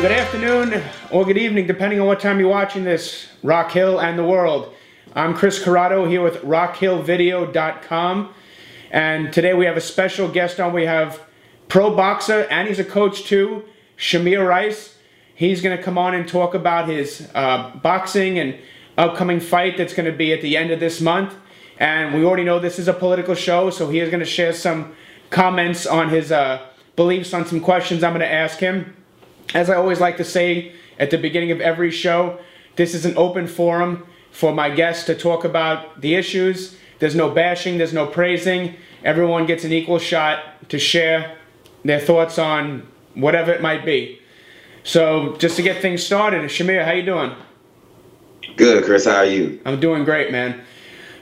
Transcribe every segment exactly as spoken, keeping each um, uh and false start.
good afternoon or good evening, depending on what time you're watching this, Rock Hill and the world. I'm Chris Corrado here with rock hill video dot com, and today we have a special guest on. We have pro boxer, and he's a coach too, Shamir Rice. He's going to come on and talk about his uh, boxing and upcoming fight that's going to be at the end of this month. And we already know this is a political show, so he is going to share some comments on his uh, beliefs on some questions I'm going to ask him. As I always like to say at the beginning of every show, this is an open forum for my guests to talk about the issues. There's no bashing, there's no praising. Everyone gets an equal shot to share their thoughts on whatever it might be. So just to get things started, Shamir, how you doing? Good, Chris. How are you? I'm doing great, man.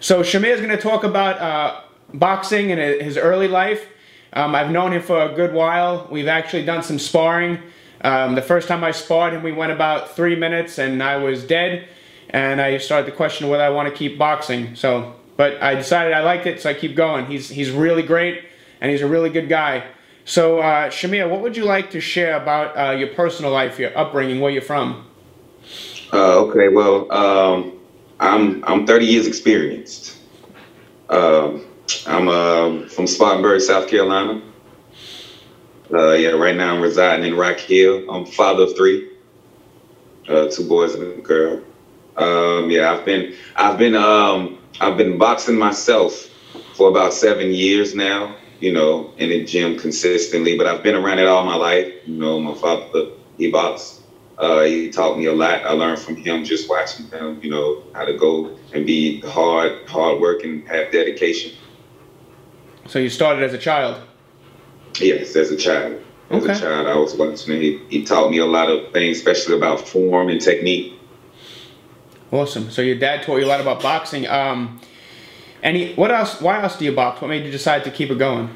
So Shamir is going to talk about uh, boxing and his early life. Um, I've known him for a good while. We've actually done some sparring. Um, the first time I sparred him, we went about three minutes and I was dead, and I started to question whether I want to keep boxing. So, but I decided I liked it, so I keep going. He's, he's really great, and he's a really good guy. So, uh, Shamir, what would you like to share about uh, your personal life, your upbringing, where you're from? Uh, okay, well, um, I'm, I'm thirty years experienced. Um, I'm uh, from Spartanburg, South Carolina. Uh, yeah, right now I'm residing in Rock Hill. I'm father of three, uh, two boys and a girl. Um, yeah, I've been, I've been, um, I've been boxing myself for about seven years now, you know, in the gym consistently, but I've been around it all my life. You know, my father, he boxed, uh, he taught me a lot. I learned from him, just watching him, you know, how to go and be hard, hard work and have dedication. So you started as a child? Yes, as a child. As okay. a child, I was watching. He, he taught me a lot of things, especially about form and technique. Awesome. So your dad taught you a lot about boxing. Um, and he, what else? Why else do you box? What made you decide to keep it going?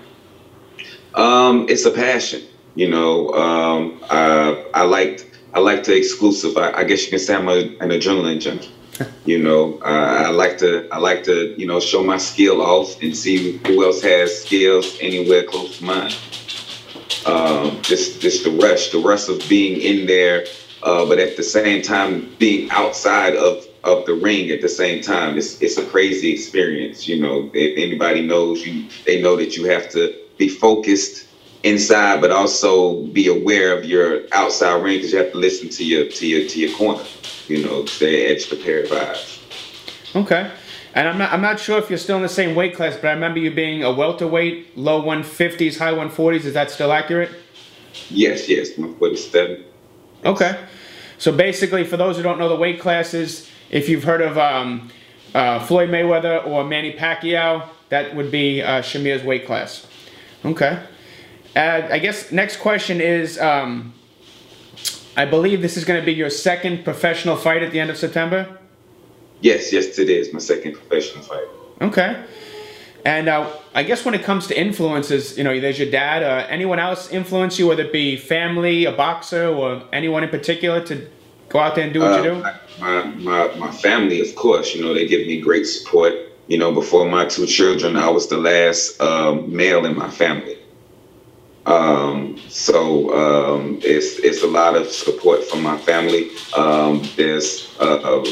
Um, it's a passion. You know, um, I, I liked I liked the exclusive. I, I guess you can say I'm a, an adrenaline junkie. You know, uh, I like to, I like to, you know, show my skill off and see who else has skills anywhere close to mine. Um, just, just the rush, the rush of being in there, uh, but at the same time being outside of, of the ring at the same time. It's, it's a crazy experience. You know, if anybody knows you, they know that you have to be focused inside, but also be aware of your outside ring, because you have to listen to your, to your, to your corner. You know, they edge the pair of eyes. Okay. And I'm not, I'm not sure if you're still in the same weight class, but I remember you being a welterweight, low one fifties, high one forties. Is that still accurate? Yes, yes, one forty-seven. Okay. So basically, for those who don't know the weight classes, if you've heard of um, uh, Floyd Mayweather or Manny Pacquiao, that would be uh, Shamir's weight class. Okay. Uh, I guess next question is... Um, I believe this is going to be your second professional fight at the end of September? Yes, yes, today is my second professional fight. Okay. And uh, I guess when it comes to influences, you know, there's your dad. Uh, anyone else influence you, whether it be family, a boxer, or anyone in particular to go out there and do what uh, you do? My, my, my family, of course, you know, they give me great support. You know, before my two children, I was the last um, male in my family. Um, so, um, it's, it's a lot of support from my family. Um, there's a, a,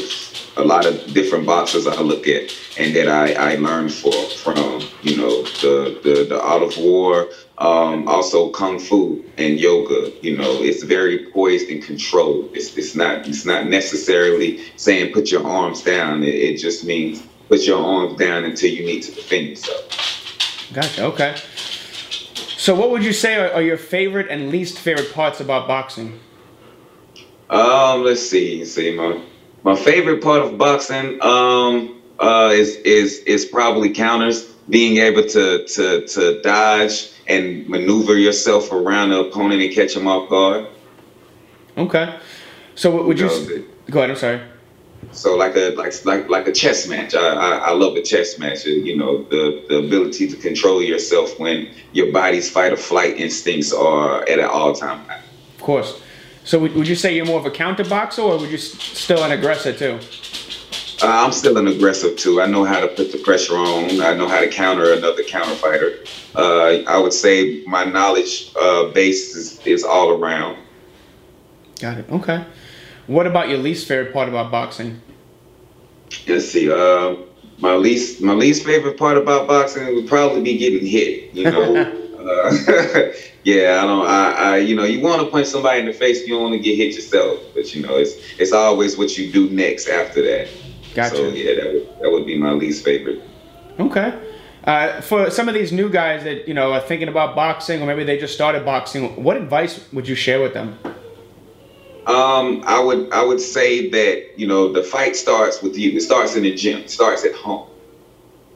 a lot of different boxers I look at and that I, I learned for, from, you know, the, the, the art of war, um, also Kung Fu and yoga. You know, it's very poised and controlled. It's, it's not, it's not necessarily saying put your arms down. It, it just means put your arms down until you need to defend yourself. Gotcha. Okay. So what would you say are, are your favorite and least favorite parts about boxing? Um, let's see, let's see, my my favorite part of boxing um, uh, is is is probably counters, being able to to to dodge and maneuver yourself around the opponent and catch them off guard. Okay, so what would you? you know, go ahead. I'm sorry. So like a like like like a chess match. I, I I love a chess match. You know, the the ability to control yourself when your body's fight or flight instincts are at an all time high. Of course. So would would you say you're more of a counter boxer, or would you still an aggressor too? Uh, I'm still an aggressive too. I know how to put the pressure on. I know how to counter another counter fighter. Uh, I would say my knowledge uh, base is, is all around. Got it. Okay. What about your least favorite part about boxing? Let's see. Uh, my least my least favorite part about boxing would probably be getting hit. You know. uh, yeah, I don't. I, I you know, you want to punch somebody in the face. You don't want to get hit yourself. But you know, it's it's always what you do next after that. Gotcha. So yeah, that would, that would be my least favorite. Okay. Uh, for some of these new guys that, you know, are thinking about boxing, or maybe they just started boxing, what advice would you share with them? Um, I would I would say that, you know, the fight starts with you. It starts in the gym. It starts at home.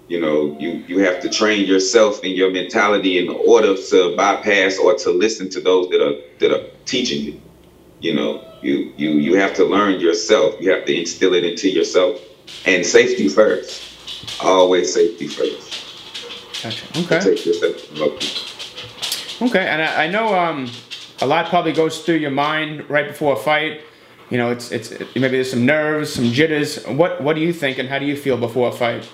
You know, you, you have to train yourself and your mentality in order to bypass or to listen to those that are that are teaching you. You know, you you you have to learn yourself. You have to instill it into yourself. And safety first. Always safety first. Gotcha. Okay. Okay, and I, I know um, a lot probably goes through your mind right before a fight. You know, it's it's it, maybe there's some nerves, some jitters. What what do you think, and how do you feel before a fight?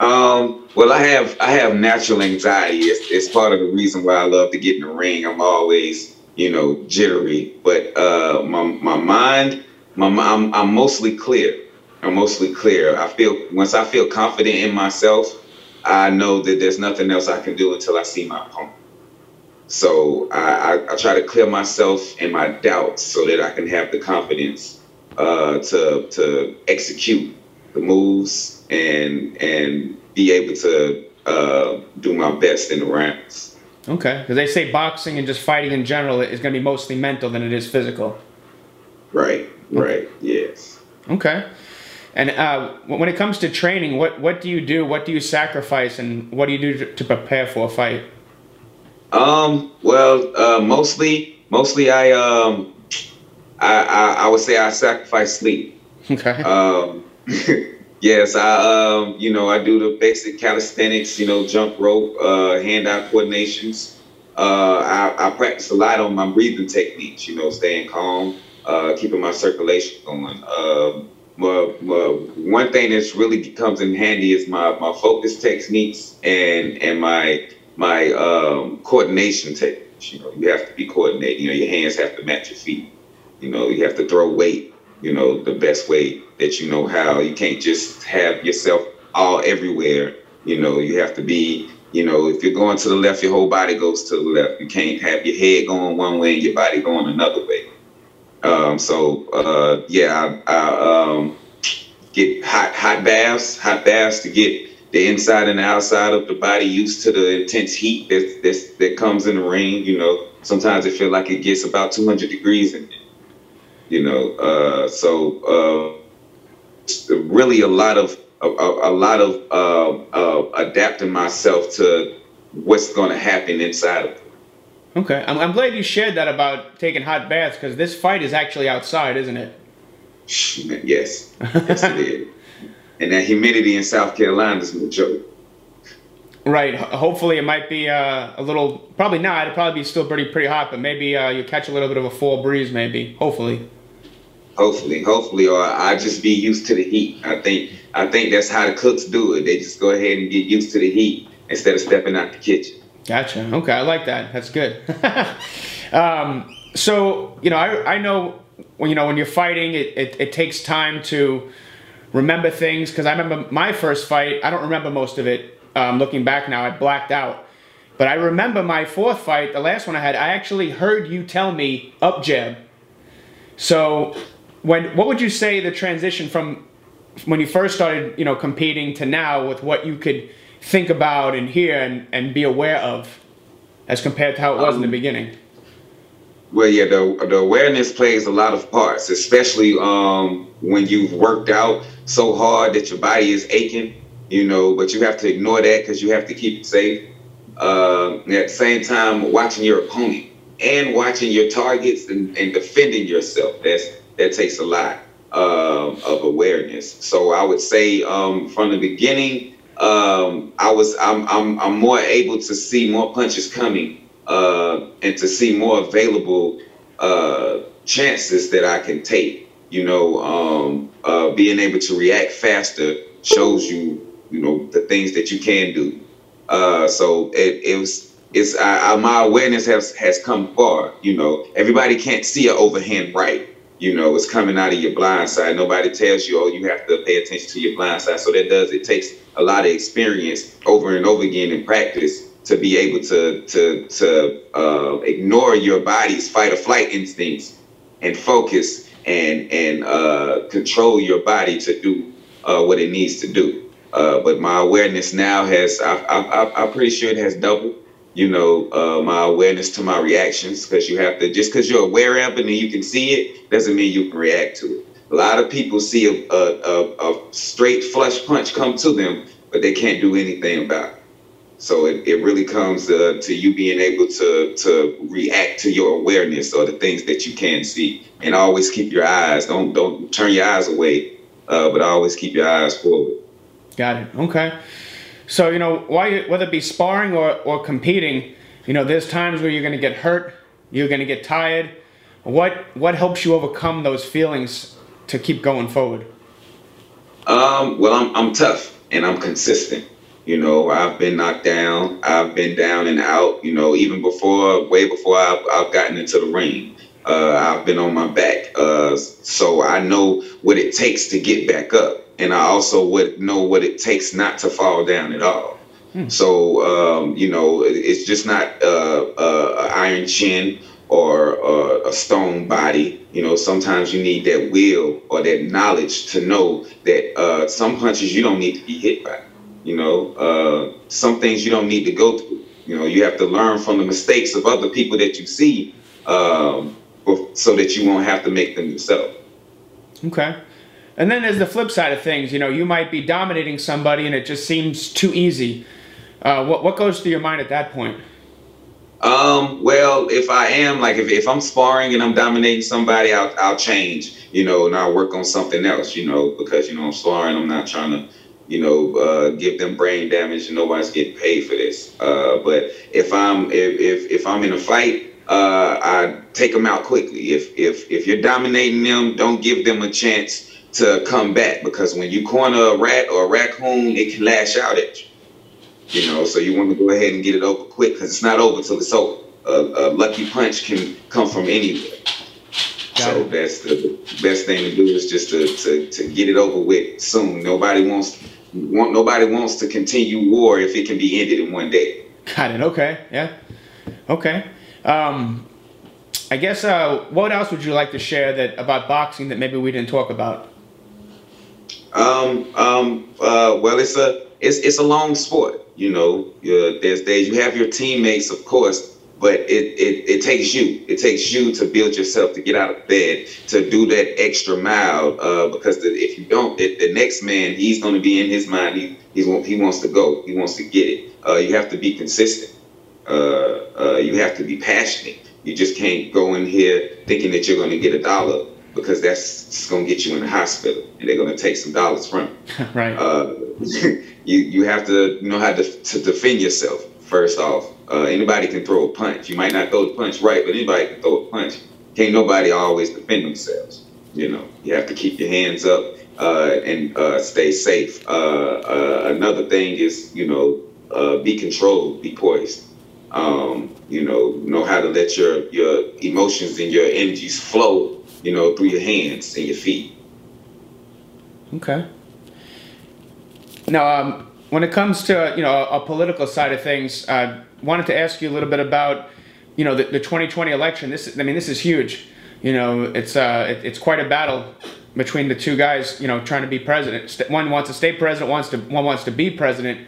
Um, well, I have I have natural anxiety. It's, it's part of the reason why I love to get in the ring. I'm always, you know, jittery, but uh, my my mind, my I'm, I'm mostly clear. I'm mostly clear. I feel once I feel confident in myself, I know that there's nothing else I can do until I see my opponent. So I, I, I try to clear myself and my doubts so that I can have the confidence uh, to to execute the moves and and be able to uh, do my best in the rounds. Okay, because they say boxing and just fighting in general is going to be mostly mental than it is physical. Right. Right. Yes. Okay. And uh, when it comes to training, what, what do you do? What do you sacrifice, and what do you do to prepare for a fight? Um, well, uh, mostly, mostly I, um, I, I, I would say I sacrifice sleep. Okay. Um, yes, I, um, you know, I do the basic calisthenics, you know, jump rope, uh, hand-eye coordinations. Uh, I, I practice a lot on my breathing techniques, you know, staying calm, uh, keeping my circulation going. Um, My, my, one thing that's really comes in handy is my, my focus techniques and and my my um, coordination techniques. You know, you have to be coordinated. You know, your hands have to match your feet. You know, you have to throw weight, you know, the best way that you know how. You can't just have yourself all everywhere. You know, you have to be, you know, if you're going to the left, your whole body goes to the left. You can't have your head going one way and your body going another way. Um, so, uh, yeah, I, I um, get hot, hot baths, hot baths to get the inside and the outside of the body used to the intense heat that's, that's, that comes in the ring. You know, sometimes it feels like it gets about two hundred degrees in it, you know. Uh, so, uh, really a lot of, a, a lot of uh, uh, adapting myself to what's going to happen inside of it. Okay, I'm, I'm glad you shared that about taking hot baths, because this fight is actually outside, isn't it? Yes, yes it is. And that humidity in South Carolina is no joke. Right, hopefully it might be uh, a little, probably not, it'll probably be still pretty pretty hot, but maybe uh, you'll catch a little bit of a fall breeze maybe, hopefully. Hopefully, hopefully, or I just be used to the heat. I think, I think that's how the cooks do it. They just go ahead and get used to the heat instead of stepping out the kitchen. Gotcha. Okay, I like that. That's good. um, so, you know, I, I know, when, you know, when you're fighting, it, it, it takes time to remember things. Because I remember my first fight, I don't remember most of it. Um, looking back now, I blacked out. But I remember my fourth fight, the last one I had, I actually heard you tell me, up jab. So, when what would you say the transition from when you first started, you know, competing to now with what you could think about and hear and, and be aware of as compared to how it was um, in the beginning? Well, yeah, the, the awareness plays a lot of parts, especially um, when you've worked out so hard that your body is aching, you know, but you have to ignore that because you have to keep it safe. Uh, and at the same time, watching your opponent and watching your targets and, and defending yourself, that's, that takes a lot uh, of awareness. So I would say um, from the beginning, Um, I was, I'm, I'm, I'm more able to see more punches coming, uh, and to see more available, uh, chances that I can take, you know, um, uh, being able to react faster shows you, you know, the things that you can do. Uh, so it, it was, It's uh, my awareness has has come far. You know, everybody can't see an overhand right. You know, it's coming out of your blind side. Nobody tells you, oh, you have to pay attention to your blind side. So that does, it takes a lot of experience over and over again in practice to be able to to to uh, ignore your body's fight or flight instincts and focus and and uh, control your body to do uh, what it needs to do. Uh, but my awareness now has, I, I, I, I'm pretty sure it has doubled, you know, uh, my awareness to my reactions, because you have to, just because you're aware of it and you can see it, doesn't mean you can react to it. A lot of people see a, a, a, a straight flush punch come to them, but they can't do anything about it. So it, it really comes uh, to you being able to, to react to your awareness or the things that you can see, and always keep your eyes, don't, don't turn your eyes away, uh, but always keep your eyes forward. Got it. Okay. So, you know, whether it be sparring or, or competing, you know, there's times where you're going to get hurt, you're going to get tired. What what helps you overcome those feelings to keep going forward? Um, well, I'm, I'm tough and I'm consistent. You know, I've been knocked down. I've been down and out, you know, even before, way before I've, I've gotten into the ring. Uh, I've been on my back. Uh, so I know what it takes to get back up. And I also would know what it takes not to fall down at all. Hmm. So, um, you know, it's just not uh, uh, an iron chin or uh, a stone body. You know, sometimes you need that will or that knowledge to know that uh, some punches you don't need to be hit by. You know, uh, some things you don't need to go through. You know, you have to learn from the mistakes of other people that you see um, so that you won't have to make them yourself. Okay. And then there's the flip side of things. You know, you might be dominating somebody and it just seems too easy. Uh, what, what goes through your mind at that point? Um, well, if I am, like if, if I'm sparring and I'm dominating somebody, I'll, I'll change, you know, and I'll work on something else, you know, because, you know, I'm sparring, I'm not trying to, you know, uh, give them brain damage and nobody's getting paid for this. Uh, but if I'm, if, if, if I'm in a fight, uh, I take them out quickly. If, if, if you're dominating them, don't give them a chance to come back, because when you corner a rat or a raccoon, it can lash out at you. You know, so you want to go ahead and get it over quick, because it's not over till it's over. A, a lucky punch can come from anywhere. So that's the best thing to do, is just to, to, to get it over with soon. Nobody wants want, nobody wants to continue war if it can be ended in one day. Got it. Okay. Yeah. Okay. Um, I guess uh, what else would you like to share that about boxing that maybe we didn't talk about? Um, um, uh, well, it's a, it's, it's a long sport, you know, uh, there's days you have your teammates, of course, but it, it, it takes you, it takes you to build yourself, to get out of bed, to do that extra mile, uh, because the, if you don't, the, the next man, he's going to be in his mind. He, he's, he wants to go, he wants to get it. Uh, you have to be consistent. Uh, uh, you have to be passionate. You just can't go in here thinking that you're going to get a dollar, because that's going to get you in the hospital and they're going to take some dollars from you. Right. Uh, you, you have to know how to, to defend yourself, first off. Uh, anybody can throw a punch. You might not throw the punch right, but anybody can throw a punch. Can't nobody always defend themselves. You know, you have to keep your hands up uh, and uh, stay safe. Uh, uh, another thing is, you know, uh, be controlled, be poised. Um, you know, know how to let your, your emotions and your energies flow, you know, through your hands and your feet. Okay. Now, um, when it comes to, you know, a, a political side of things, I uh, wanted to ask you a little bit about, you know, the, the twenty twenty election. This, I mean, this is huge. You know, it's, uh, it, it's quite a battle between the two guys, you know, trying to be president. One wants to stay president, wants to, one wants to be president.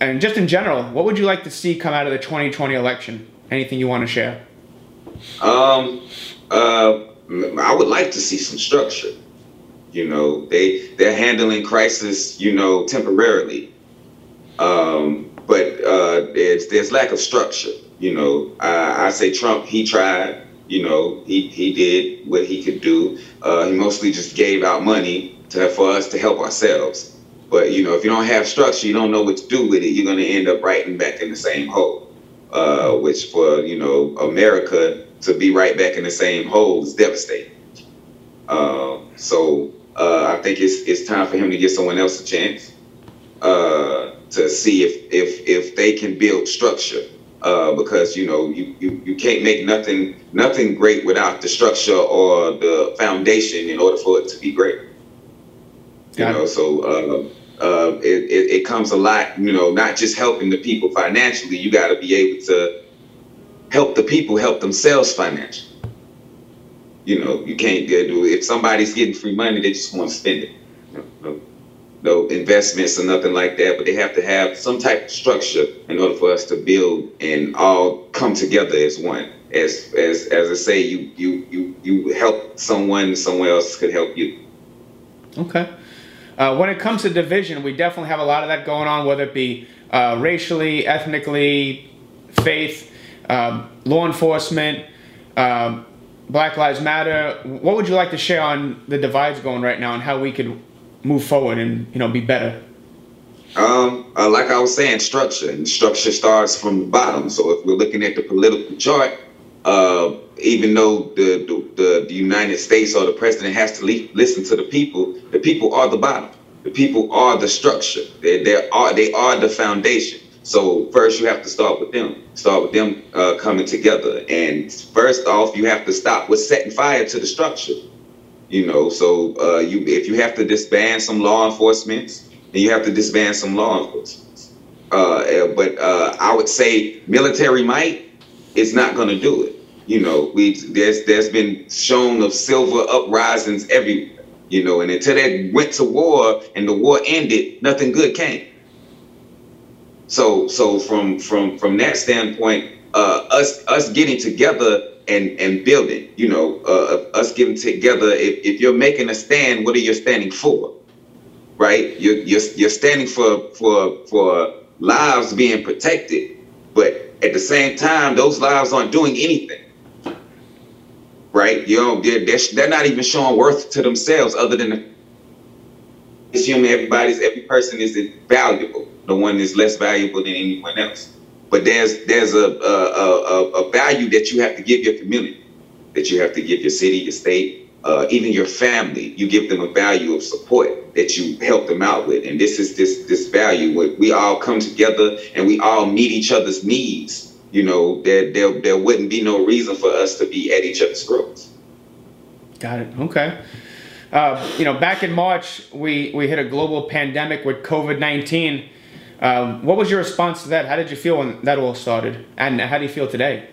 And just in general, what would you like to see come out of the twenty twenty election? Anything you want to share? Um, uh, I would like to see some structure. You know, they, they're handling crisis, you know, temporarily. Um, but uh, there's, there's lack of structure. You know, I, I say Trump, he tried, you know, he, he did what he could do. Uh, he mostly just gave out money to, for us to help ourselves. But, you know, if you don't have structure, you don't know what to do with it. You're going to end up right back in the same hole, uh, which for, you know, America, to be right back in the same hole is devastating. Uh, so uh, I think it's it's time for him to give someone else a chance uh, to see if if if they can build structure uh, because you know you, you you can't make nothing nothing great without the structure or the foundation in order for it to be great. You know, so uh, uh, it, it it comes a lot. You know, not just helping the people financially. You got to be able to help the people help themselves financially. You know, you can't get do it. If somebody's getting free money, they just want to spend it. You know, no investments or nothing like that, but they have to have some type of structure in order for us to build and all come together as one. As as as I say, you you you you help someone, someone else could help you. Okay. Uh, when it comes to division, we definitely have a lot of that going on, whether it be uh, racially, ethnically, faith, um, law enforcement, um, Black Lives Matter. What would you like to share on the divides going right now and how we could move forward and, you know, be better? Um, uh, like I was saying, structure. And structure starts from the bottom. So if we're looking at the political chart, uh, even though the, the, the United States or the president has to le- listen to the people, the people are the bottom. The people are the structure. They, they, are, they are the foundation. So first you have to start with them. Start with them uh, coming together. And first off, you have to stop with setting fire to the structure. You know, so uh, you if you have to disband some law enforcement, then you have to disband some law enforcement. Uh, but uh, I would say military might is not going to do it. You know, we there's there's been shown of silver uprisings everywhere. You know, and until they went to war and the war ended, nothing good came. So so from from from that standpoint, uh, us us getting together and and building, you know, uh, us getting together. If, if you're making a stand, what are you standing for? Right? You're you're you're standing for for for lives being protected, but at the same time, those lives aren't doing anything. Right? You know, they're they're, they're not even showing worth to themselves, other than the, it's human. Everybody's every person is valuable. The one is less valuable than anyone else. But there's there's a, a, a, a value that you have to give your community, that you have to give your city, your state, uh, even your family. You give them a value of support that you help them out with. And this is this this value where we all come together and we all meet each other's needs. You know, there, there, there wouldn't be no reason for us to be at each other's throats. Got it. Okay. Uh, you know, back in March, we, we hit a global pandemic with COVID nineteen. Um, what was your response to that? How did you feel when that all started, and how do you feel today?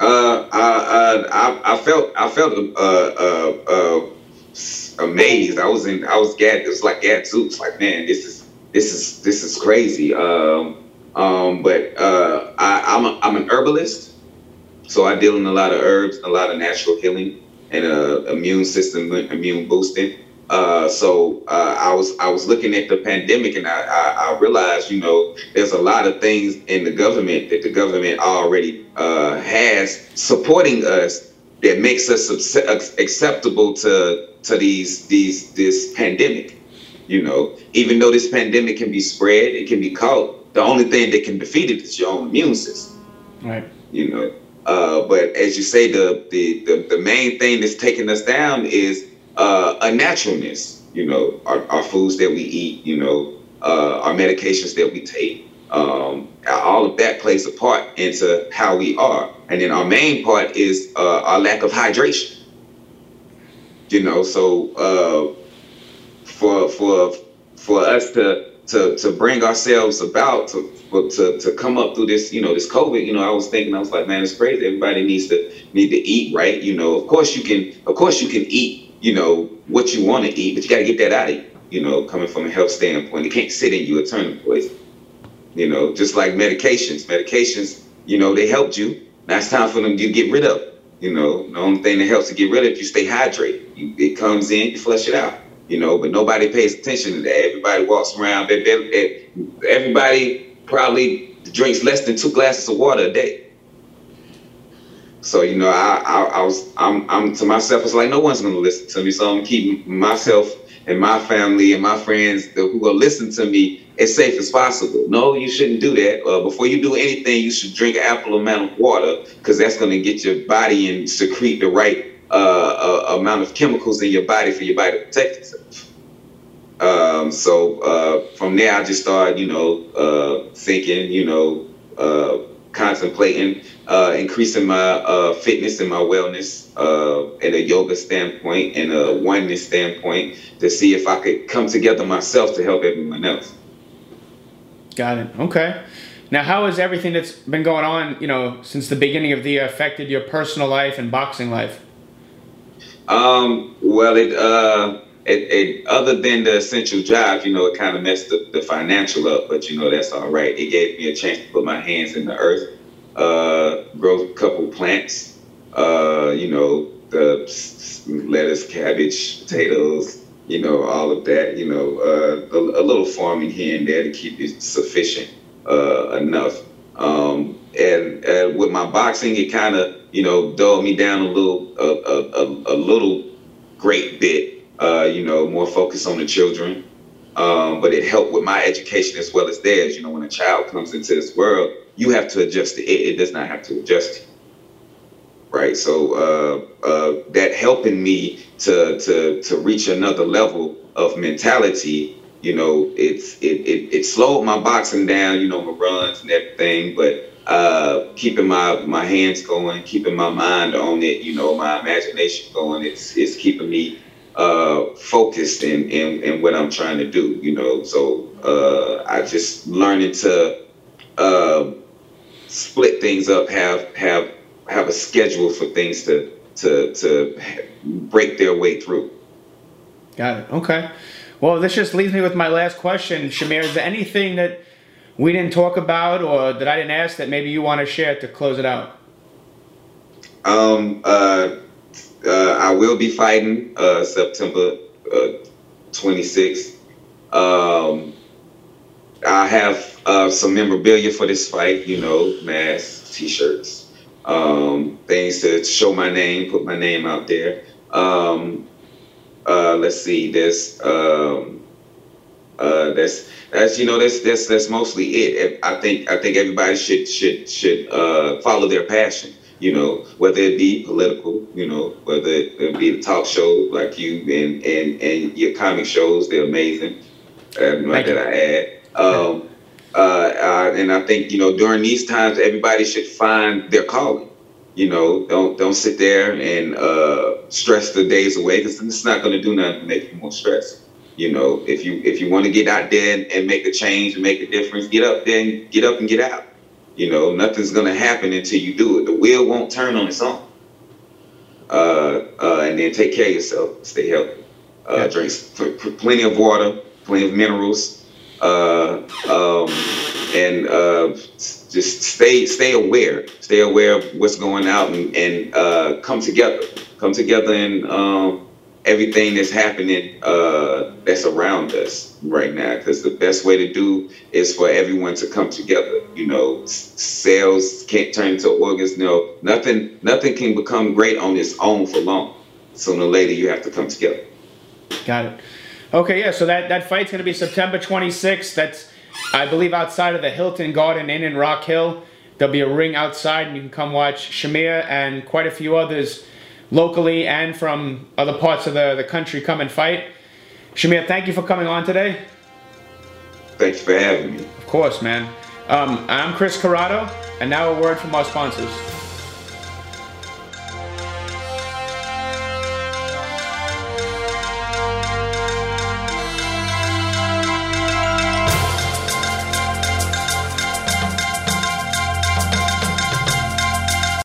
Uh, I, I, I felt I felt uh, uh, uh, amazed. I was in I was gad. It was like gadzooks. Like, man, this is this is this is crazy. Um, um, but uh, I, I'm a, I'm an herbalist, so I deal in a lot of herbs, a lot of natural healing, and uh, immune system immune boosting. Uh, so uh, I was I was looking at the pandemic, and I, I, I realized, you know, there's a lot of things in the government that the government already uh, has supporting us that makes us acceptable to to these these this pandemic. You know, even though this pandemic can be spread, it can be caught. The only thing that can defeat it is your own immune system. Right. You know, uh, but as you say, the the the, the main thing that's taking us down is Uh, a naturalness, you know, our, our foods that we eat, you know, uh, our medications that we take, um, all of that plays a part into how we are. And then our main part is uh, our lack of hydration. You know, so uh, for for for us to to to bring ourselves about to to to come up through this, you know, this COVID, you know, I was thinking, I was like, man, it's crazy. Everybody needs to need to eat, right? You know, of course you can, of course you can eat. You know, what you want to eat, but you got to get that out of you, you know, coming from a health standpoint. It can't sit in you or turn to poison, you know, just like medications. Medications, you know, they helped you. Now it's time for them to get rid of it. You know, the only thing that helps to get rid of it, you stay hydrated. You, it comes in, you flush it out, you know, but nobody pays attention to that. Everybody walks around. They, they, they, everybody probably drinks less than two glasses of water a day. So, you know, I, I, I was, I'm, I'm to myself, it's like, no one's going to listen to me. So I'm keeping myself and my family and my friends that, who will listen to me as safe as possible. No, you shouldn't do that. Uh, before you do anything, you should drink an ample amount of water, because that's going to get your body and secrete the right uh, uh, amount of chemicals in your body for your body to protect itself. Um, so uh, from there, I just started, you know, uh, thinking, you know, uh, contemplating uh, increasing my uh, fitness and my wellness uh, at a yoga standpoint and a oneness standpoint to see if I could come together myself to help everyone else. Got it. Okay. Now, how has everything that's been going on, you know, since the beginning of the year affected your personal life and boxing life? Um, well, it, uh, it, it, other than the essential job, you know, it kind of messed the, the financial up, but you know, that's all right. It gave me a chance to put my hands in the earth, uh, grow a couple plants, uh, you know, the lettuce, cabbage, potatoes, you know, all of that, you know, uh, a, a little farming here and there to keep it sufficient. Uh, enough. Um, and, and with my boxing, it kind of, you know, dulled me down a little, a, a, a, a little great bit, uh, you know, more focused on the children. Um, but it helped with my education as well as theirs. You know, when a child comes into this world, you have to adjust to it. It does not have to adjust to you. Right. So uh, uh, that helping me to, to, to reach another level of mentality. You know, it's it, it it slowed my boxing down, you know, my runs and everything, but uh, keeping my, my hands going, keeping my mind on it, you know, my imagination going, it's it's keeping me uh, focused in, in, in what I'm trying to do, you know. So uh, I just learning to uh, split things up, have have have a schedule for things to to to break their way through. Got it. Okay. Well, this just leaves me with my last question, Shamir. Is there anything that we didn't talk about or that I didn't ask that maybe you want to share to close it out? Um, uh, uh, I will be fighting uh, September uh, twenty-sixth. Um, I have uh, some memorabilia for this fight, you know, masks, T-shirts, um, things to show my name, put my name out there. Um, Uh, let's see. There's, um, uh, that's that's you know that's that's that's mostly it. I think I think everybody should should should uh, follow their passion. You know, whether it be political, you know, whether it be the talk show like you and and and your comic shows, they're amazing. Um, like that I add. Um, uh, uh, and I think you know during these times, everybody should find their calling. You know, don't don't sit there and uh, stress the days away because it's not going to do nothing to make you more stressed. You know, if you if you want to get out there and, and make a change and make a difference, get up there and get up and get out. You know, nothing's going to happen until you do it. The wheel won't turn on its own. Uh, uh, and then take care of yourself. Stay healthy. Uh, yeah. Drink plenty of water, plenty of minerals, uh, um, and. Uh, Just stay, stay aware, stay aware of what's going out and, and uh, come together, come together in um, everything that's happening uh, that's around us right now. Because the best way to do is for everyone to come together. You know, sales can't turn into organs. No, nothing, nothing can become great on its own for long. Sooner or later, you have to come together. Got it. Okay, yeah. So that that fight's gonna be September twenty-sixth. That's I believe outside of the Hilton Garden Inn in Rock Hill. There'll be a ring outside and you can come watch Shamir and quite a few others locally and from other parts of the, the country come and fight. Shamir, thank you for coming on today. Thanks for having me. Of course, man. Um, I'm Chris Corrado, and now a word from our sponsors.